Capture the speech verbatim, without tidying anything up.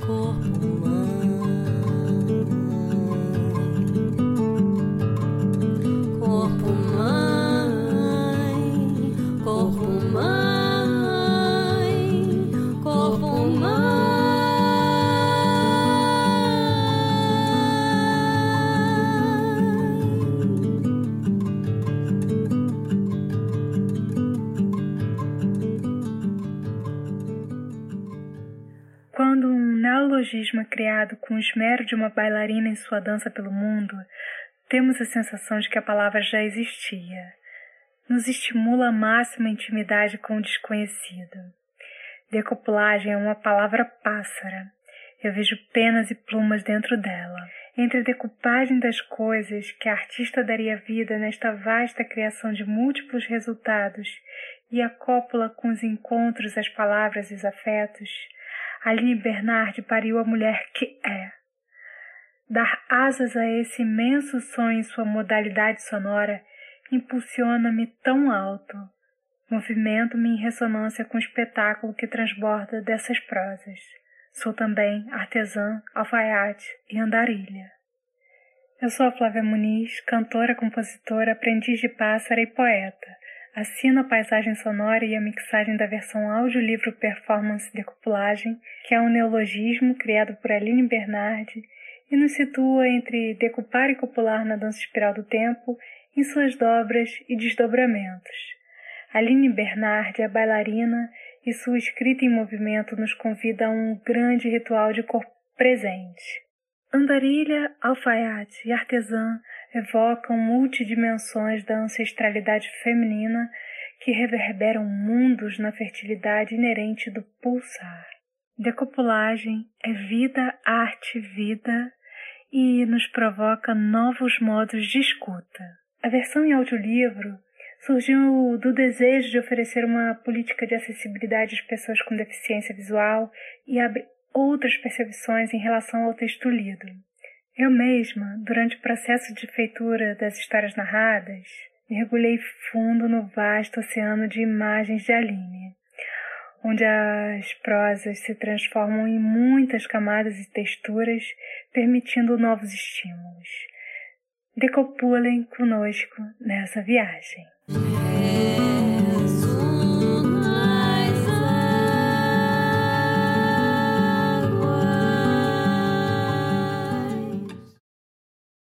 Corpo mãe, corpo mãe, corpo mãe, corpo mãe. Quando um neologismo criado com o esmero de uma bailarina em sua dança pelo mundo, temos a sensação de que a palavra já existia. Nos estimula a máxima intimidade com o desconhecido. Decoupulagem é uma palavra pássara. Eu vejo penas e plumas dentro dela. Entre a decoupagem das coisas que a artista daria vida nesta vasta criação de múltiplos resultados e a cópula com os encontros, as palavras e os afetos, Aline Bernardi pariu a mulher que é. Dar asas a esse imenso sonho em sua modalidade sonora impulsiona-me tão alto. Movimento-me em ressonância com o espetáculo que transborda dessas prosas. Sou também artesã, alfaiate e andarilha. Eu sou a Flávia Muniz, cantora, compositora, aprendiz de pássaro e poeta. Assino a paisagem sonora e a mixagem da versão audiolivro Performance Decoupulagem, que é um neologismo criado por Aline Bernardi e nos situa entre decupar e copular na dança espiral do tempo em suas dobras e desdobramentos. Aline Bernardi é bailarina e sua escrita em movimento nos convida a um grande ritual de corpo presente. Andarilha, alfaiate e artesã evocam multidimensões da ancestralidade feminina que reverberam mundos na fertilidade inerente do pulsar. Decoupulagem é vida, arte, vida e nos provoca novos modos de escuta. A versão em audiolivro surgiu do desejo de oferecer uma política de acessibilidade às pessoas com deficiência visual e abre outras percepções em relação ao texto lido. Eu mesma, durante o processo de feitura das histórias narradas, mergulhei fundo no vasto oceano de imagens de Aline, onde as prosas se transformam em muitas camadas e texturas, permitindo novos estímulos. Decoupulem conosco nessa viagem.